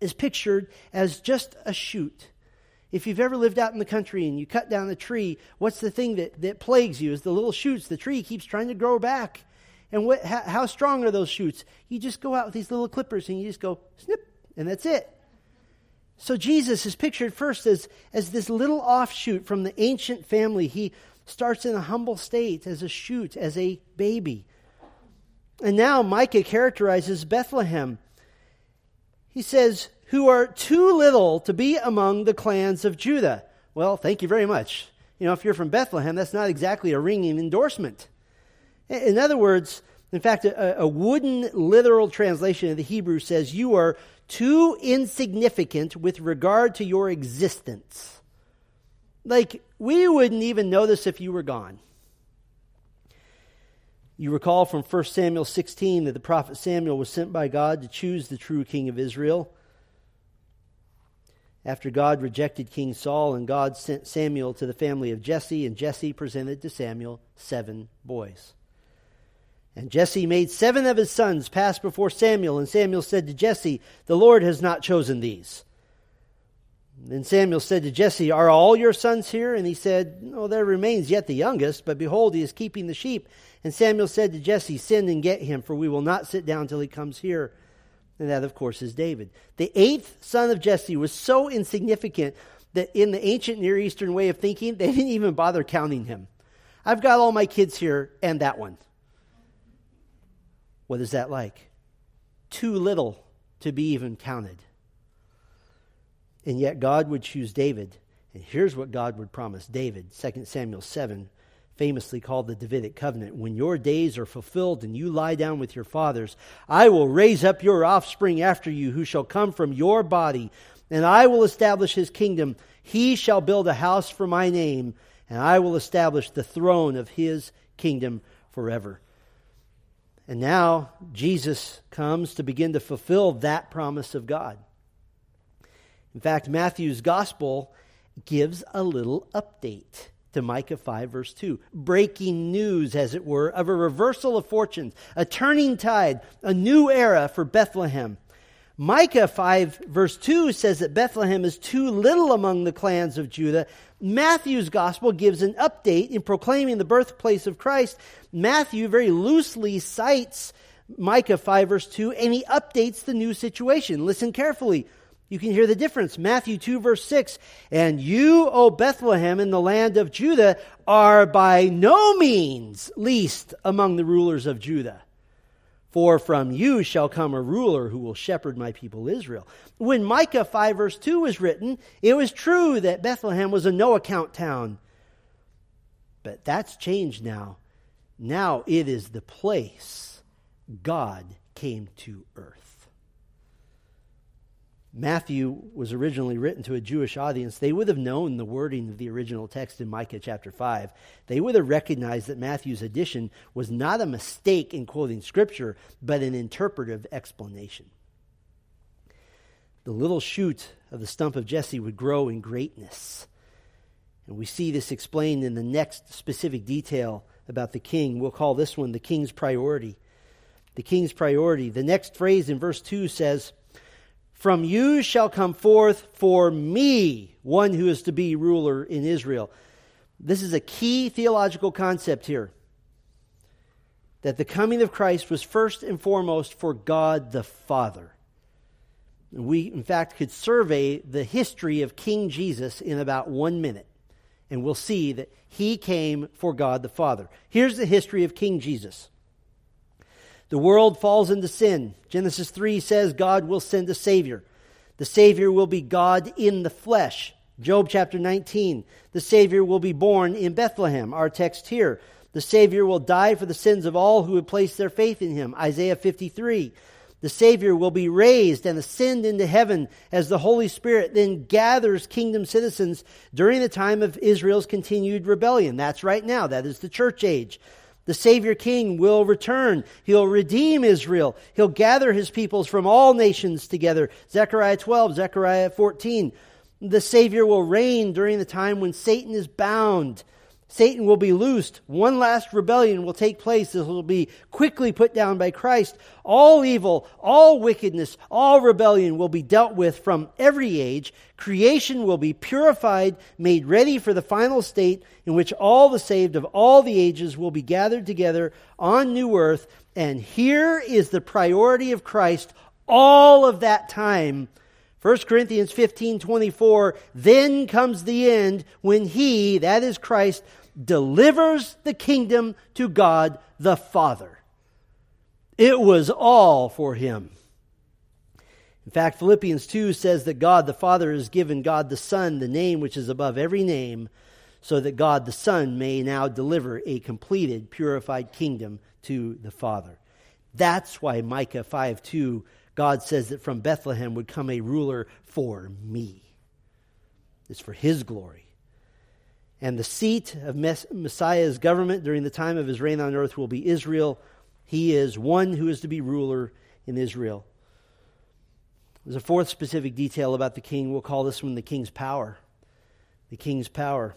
is pictured as just a shoot. If you've ever lived out in the country and you cut down a tree, what's the thing that plagues you? Is the little shoots. The tree keeps trying to grow back. And how strong are those shoots? You just go out with these little clippers and you just go, snip, and that's it. So Jesus is pictured first as this little offshoot from the ancient family. He starts in a humble state as a shoot, as a baby. And now Micah characterizes Bethlehem. He says, who are too little to be among the clans of Judah. Well, thank you very much. You know, if you're from Bethlehem, that's not exactly a ringing endorsement. In other words, in fact, a wooden literal translation of the Hebrew says, you are too insignificant with regard to your existence. Like, we wouldn't even notice if you were gone. You recall from 1 Samuel 16 that the prophet Samuel was sent by God to choose the true king of Israel. After God rejected King Saul, and God sent Samuel to the family of Jesse, and Jesse presented to Samuel 7 boys. And Jesse made 7 of his sons pass before Samuel, and Samuel said to Jesse, the Lord has not chosen these. Then Samuel said to Jesse, are all your sons here? And he said, no, there remains yet the youngest, but behold, he is keeping the sheep. And Samuel said to Jesse, send and get him, for we will not sit down till he comes here. And that, of course, is David. The 8th son of Jesse was so insignificant that in the ancient Near Eastern way of thinking, they didn't even bother counting him. I've got all my kids here and that one. What is that like? Too little to be even counted. And yet God would choose David. And here's what God would promise David. 2 Samuel 7, famously called the Davidic covenant. When your days are fulfilled and you lie down with your fathers, I will raise up your offspring after you, who shall come from your body, and I will establish his kingdom. He shall build a house for my name, and I will establish the throne of his kingdom forever. And now Jesus comes to begin to fulfill that promise of God. In fact, Matthew's gospel gives a little update to Micah 5, verse 2. Breaking news, as it were, of a reversal of fortunes, a turning tide, a new era for Bethlehem. Micah 5, verse 2 says that Bethlehem is too little among the clans of Judah. Matthew's gospel gives an update in proclaiming the birthplace of Christ. Matthew very loosely cites Micah 5, verse 2, and he updates the new situation. Listen carefully. You can hear the difference. Matthew 2, verse 6, and you, O Bethlehem, in the land of Judah, are by no means least among the rulers of Judah. For from you shall come a ruler who will shepherd my people Israel. When Micah 5 verse 2 was written, it was true that Bethlehem was a no-account town. But that's changed now. Now it is the place God came to earth. Matthew was originally written to a Jewish audience. They would have known the wording of the original text in Micah chapter 5. They would have recognized that Matthew's addition was not a mistake in quoting Scripture, but an interpretive explanation. The little shoot of the stump of Jesse would grow in greatness. And we see this explained in the next specific detail about the king. We'll call this one the king's priority. The king's priority. The next phrase in verse 2 says, from you shall come forth for me, one who is to be ruler in Israel. This is a key theological concept here. That the coming of Christ was first and foremost for God the Father. We, in fact, could survey the history of King Jesus in about 1 minute, and we'll see that he came for God the Father. Here's the history of King Jesus. The world falls into sin. Genesis 3 says God will send a Savior. The Savior will be God in the flesh. Job chapter 19, the Savior will be born in Bethlehem, our text here. The Savior will die for the sins of all who would place their faith in him, Isaiah 53. The Savior will be raised and ascend into heaven as the Holy Spirit then gathers kingdom citizens during the time of Israel's continued rebellion. That's right now. That is the church age. The Savior King will return. He'll redeem Israel. He'll gather his peoples from all nations together. Zechariah 12, Zechariah 14. The Savior will reign during the time when Satan is bound. Satan will be loosed. One last rebellion will take place. This will be quickly put down by Christ. All evil, all wickedness, all rebellion will be dealt with from every age. Creation will be purified, made ready for the final state in which all the saved of all the ages will be gathered together on new earth. And here is the priority of Christ all of that time. 1 Corinthians 15:24, then comes the end when he, that is Christ, delivers the kingdom to God the Father. It was all for him. In fact, Philippians 2 says that God the Father has given God the Son the name which is above every name, so that God the Son may now deliver a completed, purified kingdom to the Father. That's why Micah 5:2 God says that from Bethlehem would come a ruler for me. It's for his glory. And the seat of Messiah's government during the time of his reign on earth will be Israel. He is one who is to be ruler in Israel. There's a fourth specific detail about the king. We'll call this one the king's power. The king's power.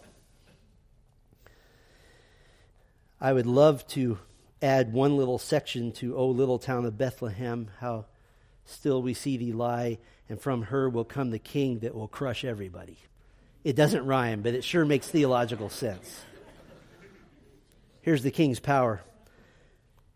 I would love to add one little section to O Little Town of Bethlehem, how still we see thee lie, and from her will come the king that will crush everybody. It doesn't rhyme, but it sure makes theological sense. Here's the king's power.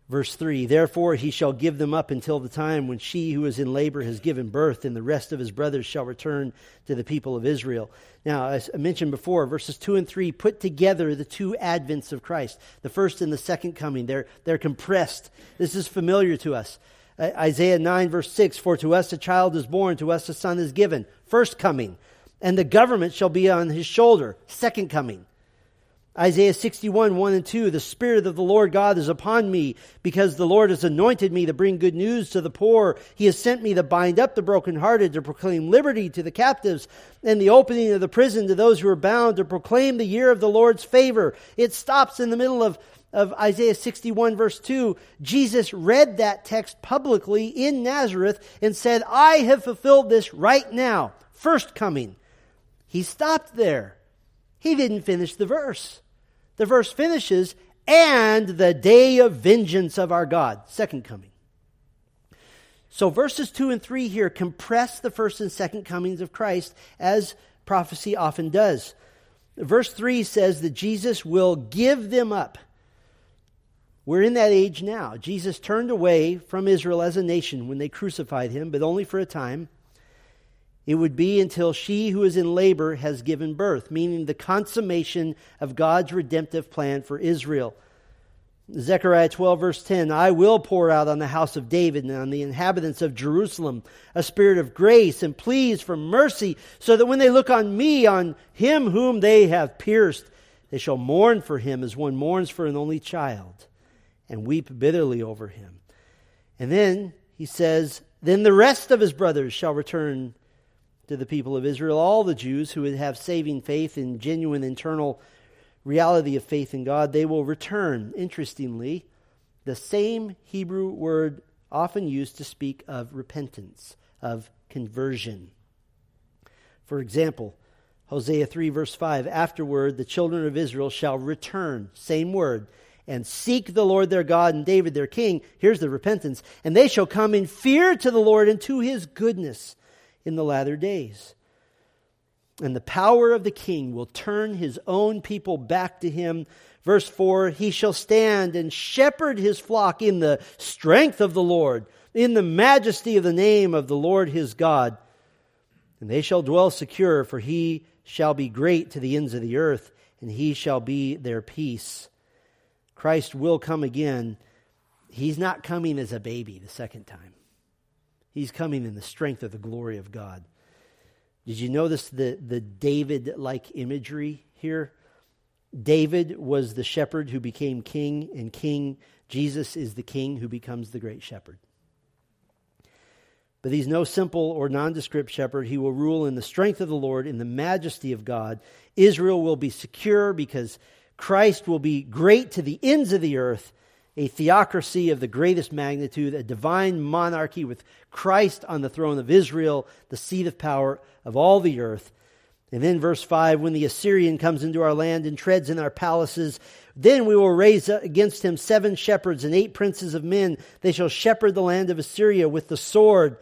Verse 3, therefore he shall give them up until the time when she who is in labor has given birth, and the rest of his brothers shall return to the people of Israel. Now, as I mentioned before, verses 2 and 3 put together the two advents of Christ, the first and the second coming. They're compressed. This is familiar to us. Isaiah 9, verse 6, for to us a child is born, to us a son is given, first coming, and the government shall be on his shoulder, second coming. Isaiah 61, 1 and 2, the Spirit of the Lord God is upon me, because the Lord has anointed me to bring good news to the poor. He has sent me to bind up the brokenhearted, to proclaim liberty to the captives, and the opening of the prison to those who are bound, to proclaim the year of the Lord's favor. It stops in the middle of Isaiah 61 verse 2, Jesus read that text publicly in Nazareth and said, I have fulfilled this right now. First coming. He stopped there. He didn't finish the verse. The verse finishes, and the day of vengeance of our God. Second coming. So verses 2 and 3 here compress the first and second comings of Christ, as prophecy often does. Verse 3 says that Jesus will give them up. We're in that age now. Jesus turned away from Israel as a nation when they crucified him, but only for a time. It would be until she who is in labor has given birth, meaning the consummation of God's redemptive plan for Israel. Zechariah 12, verse 10, I will pour out on the house of David and on the inhabitants of Jerusalem a spirit of grace and pleas for mercy, so that when they look on me, on him whom they have pierced, they shall mourn for him as one mourns for an only child, and weep bitterly over him. And then he says, then the rest of his brothers shall return to the people of Israel, all the Jews who would have saving faith and genuine internal reality of faith in God, they will return. Interestingly, the same Hebrew word often used to speak of repentance, of conversion. For example, Hosea 3 verse 5, afterward the children of Israel shall return, same word, and seek the Lord their God and David their king. Here's the repentance. And they shall come in fear to the Lord and to his goodness in the latter days. And the power of the king will turn his own people back to him. Verse 4, he shall stand and shepherd his flock in the strength of the Lord, in the majesty of the name of the Lord his God. And they shall dwell secure, for he shall be great to the ends of the earth, and he shall be their peace. Christ will come again. He's not coming as a baby the second time. He's coming in the strength of the glory of God. Did you notice the David-like imagery here? David was the shepherd who became king, and King Jesus is the king who becomes the great shepherd. But he's no simple or nondescript shepherd. He will rule in the strength of the Lord, in the majesty of God. Israel will be secure because Christ will be great to the ends of the earth, a theocracy of the greatest magnitude, a divine monarchy with Christ on the throne of Israel, the seat of power of all the earth. And then verse 5, when the Assyrian comes into our land and treads in our palaces, then we will raise against him 7 shepherds and 8 princes of men. They shall shepherd the land of Assyria with the sword,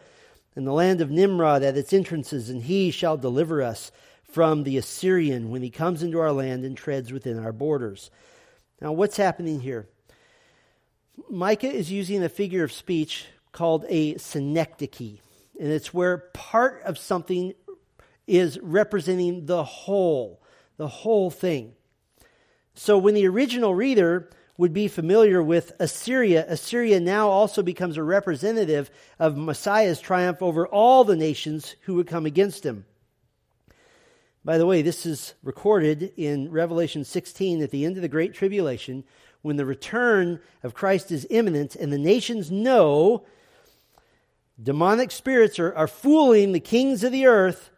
and the land of Nimrod at its entrances, and he shall deliver us from the Assyrian when he comes into our land and treads within our borders. Now, what's happening here? Micah is using a figure of speech called a synecdoche, and it's where part of something is representing the whole thing. So when the original reader would be familiar with Assyria, Assyria now also becomes a representative of Messiah's triumph over all the nations who would come against him. By the way, this is recorded in Revelation 16 at the end of the Great Tribulation, when the return of Christ is imminent and the nations know demonic spirits are fooling the kings of the earth.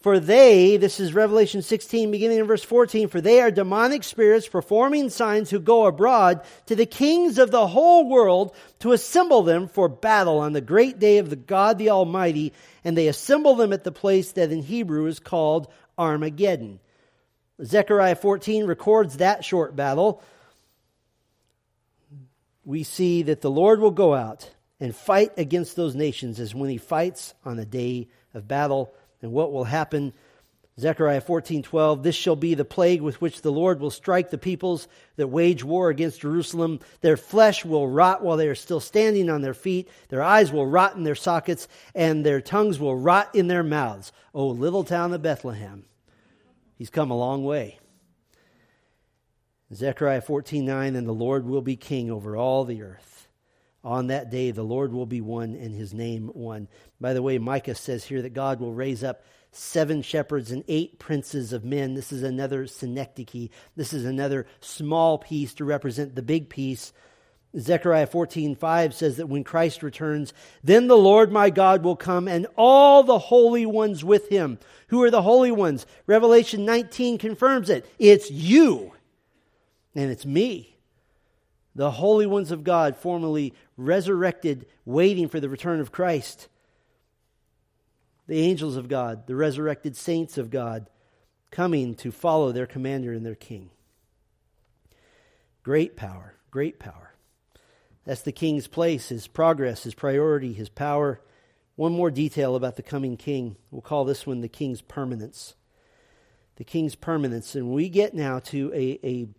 For they, this is Revelation 16, beginning in verse 14, for they are demonic spirits performing signs who go abroad to the kings of the whole world to assemble them for battle on the great day of the God the Almighty, and they assemble them at the place that in Hebrew is called Armageddon. Zechariah 14 records that short battle. We see that the Lord will go out and fight against those nations as when he fights on the day of battle. And what will happen? Zechariah 14:12, this shall be the plague with which the Lord will strike the peoples that wage war against Jerusalem. Their flesh will rot while they are still standing on their feet. Their eyes will rot in their sockets, and their tongues will rot in their mouths. Oh, little town of Bethlehem. He's come a long way. Zechariah 14:9, and the Lord will be king over all the earth. On that day, the Lord will be one and his name one. By the way, Micah says here that God will raise up 7 shepherds and 8 princes of men. This is another synecdoche. This is another small piece to represent the big piece. Zechariah 14:5 says that when Christ returns, then the Lord my God will come and all the holy ones with him. Who are the holy ones? Revelation 19 confirms it. It's you and it's me. The holy ones of God, formerly resurrected, waiting for the return of Christ. The angels of God, the resurrected saints of God, coming to follow their commander and their king. Great power, great power. That's the king's place, his progress, his priority, his power. One more detail about the coming king. We'll call this one the king's permanence. The king's permanence. And we get now to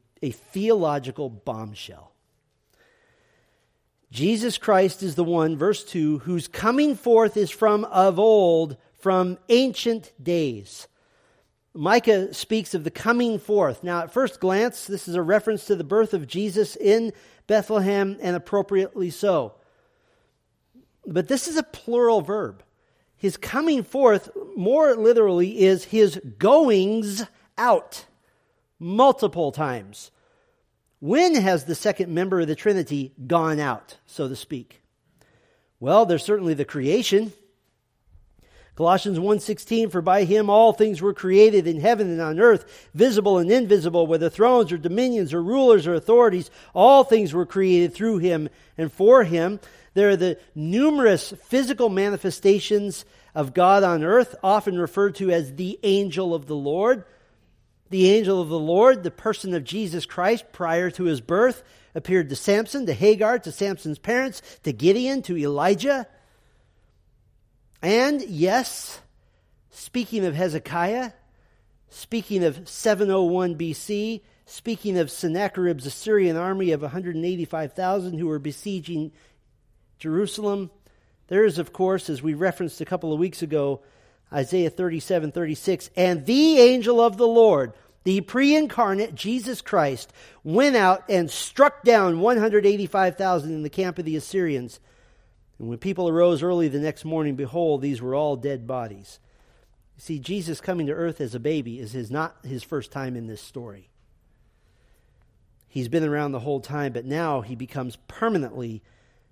a theological bombshell. Jesus Christ is the one, verse 2, whose coming forth is from of old, from ancient days. Micah speaks of the coming forth. Now, at first glance, this is a reference to the birth of Jesus in Bethlehem, and appropriately so. But this is a plural verb. His coming forth, more literally, is his goings out multiple times. When has the second member of the Trinity gone out, so to speak? Well, there's certainly the creation. Colossians 1:16, for by him all things were created in heaven and on earth, visible and invisible, whether thrones or dominions or rulers or authorities, all things were created through him and for him. There are the numerous physical manifestations of God on earth, often referred to as the angel of the Lord. The angel of the Lord, the person of Jesus Christ prior to his birth, appeared to Samson, to Hagar, to Samson's parents, to Gideon, to Elijah. And yes, speaking of Hezekiah, speaking of 701 BC, speaking of Sennacherib's Assyrian army of 185,000 who were besieging Jerusalem, There is, of course, as we referenced a couple of weeks ago, Isaiah 37:36, and the angel of the Lord, the pre-incarnate Jesus Christ, went out and struck down 185,000 in the camp of the Assyrians. And when people arose early the next morning, behold, these were all dead bodies. You see, Jesus coming to earth as a baby is not his first time in this story. He's been around the whole time, but now he becomes permanently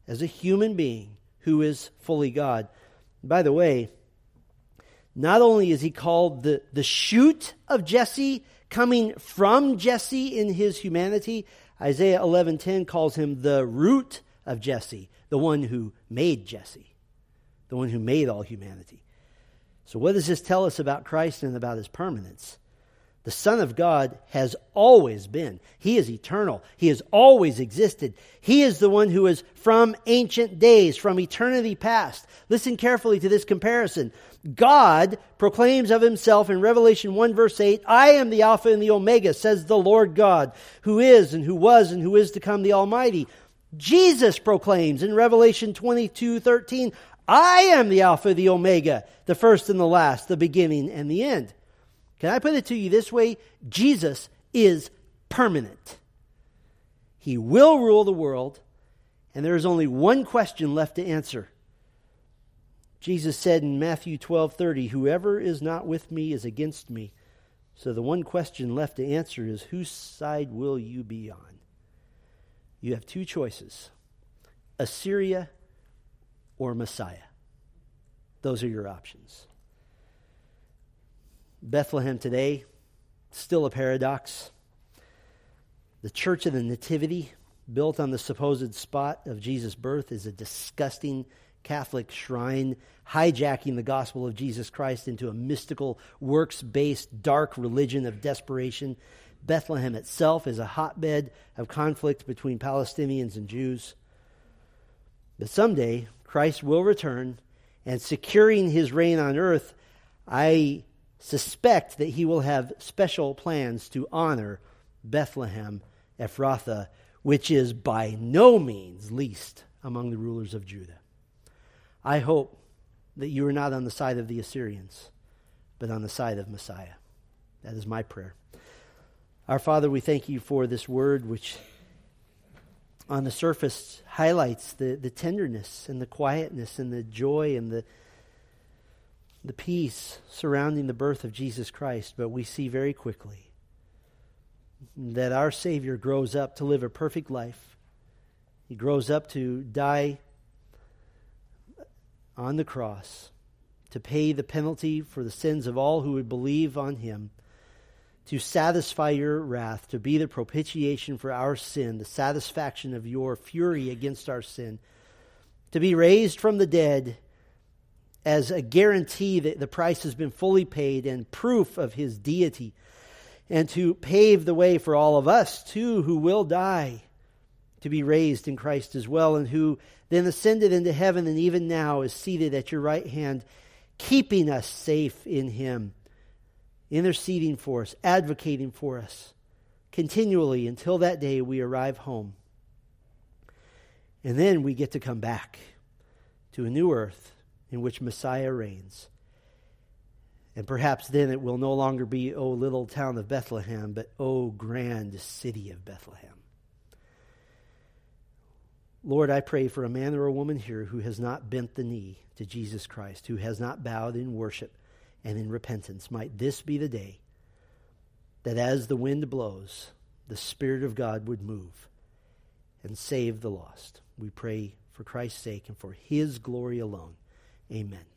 as a human being who is fully God. By the way, not only is he called the shoot of Jesse, coming from Jesse in his humanity, Isaiah 11:10 calls him the root of Jesse, the one who made Jesse, the one who made all humanity. So what does this tell us about Christ and about his permanence? The Son of God has always been. He is eternal. He has always existed. He is the one who is from ancient days, from eternity past. Listen carefully to this comparison. God proclaims of himself in Revelation 1 verse 8, I am the Alpha and the Omega, says the Lord God, who is and who was and who is to come, the Almighty. Jesus proclaims in Revelation 22:13, I am the Alpha, the Omega, the first and the last, the beginning and the end. Can I put it to you this way? Jesus is permanent. He will rule the world, and there is only one question left to answer. Jesus said in Matthew 12:30, whoever is not with me is against me. So the one question left to answer is, whose side will you be on? You have two choices, Assyria or Messiah. Those are your options. Bethlehem today, still a paradox. The Church of the Nativity, built on the supposed spot of Jesus' birth, is a disgusting Catholic shrine, hijacking the gospel of Jesus Christ into a mystical, works-based, dark religion of desperation. Bethlehem itself is a hotbed of conflict between Palestinians and Jews. But someday, Christ will return, and securing his reign on earth, I suspect that he will have special plans to honor Bethlehem Ephrathah, which is by no means least among the rulers of Judah. I hope that you are not on the side of the Assyrians, but on the side of Messiah. That is my prayer. Our Father, we thank you for this word, which on the surface highlights the tenderness and the quietness and the joy and the peace surrounding the birth of Jesus Christ, but we see very quickly that our Savior grows up to live a perfect life. He grows up to die on the cross, to pay the penalty for the sins of all who would believe on him, to satisfy your wrath, to be the propitiation for our sin, the satisfaction of your fury against our sin, to be raised from the dead, as a guarantee that the price has been fully paid and proof of his deity, and to pave the way for all of us too who will die to be raised in Christ as well, and who then ascended into heaven and even now is seated at your right hand, keeping us safe in him, interceding for us, advocating for us continually until that day we arrive home. And then we get to come back to a new earth in which Messiah reigns. And perhaps then it will no longer be, O little town of Bethlehem, but O grand city of Bethlehem. Lord, I pray for a man or a woman here who has not bent the knee to Jesus Christ, who has not bowed in worship and in repentance. Might this be the day that as the wind blows, the Spirit of God would move and save the lost. We pray for Christ's sake and for his glory alone. Amen.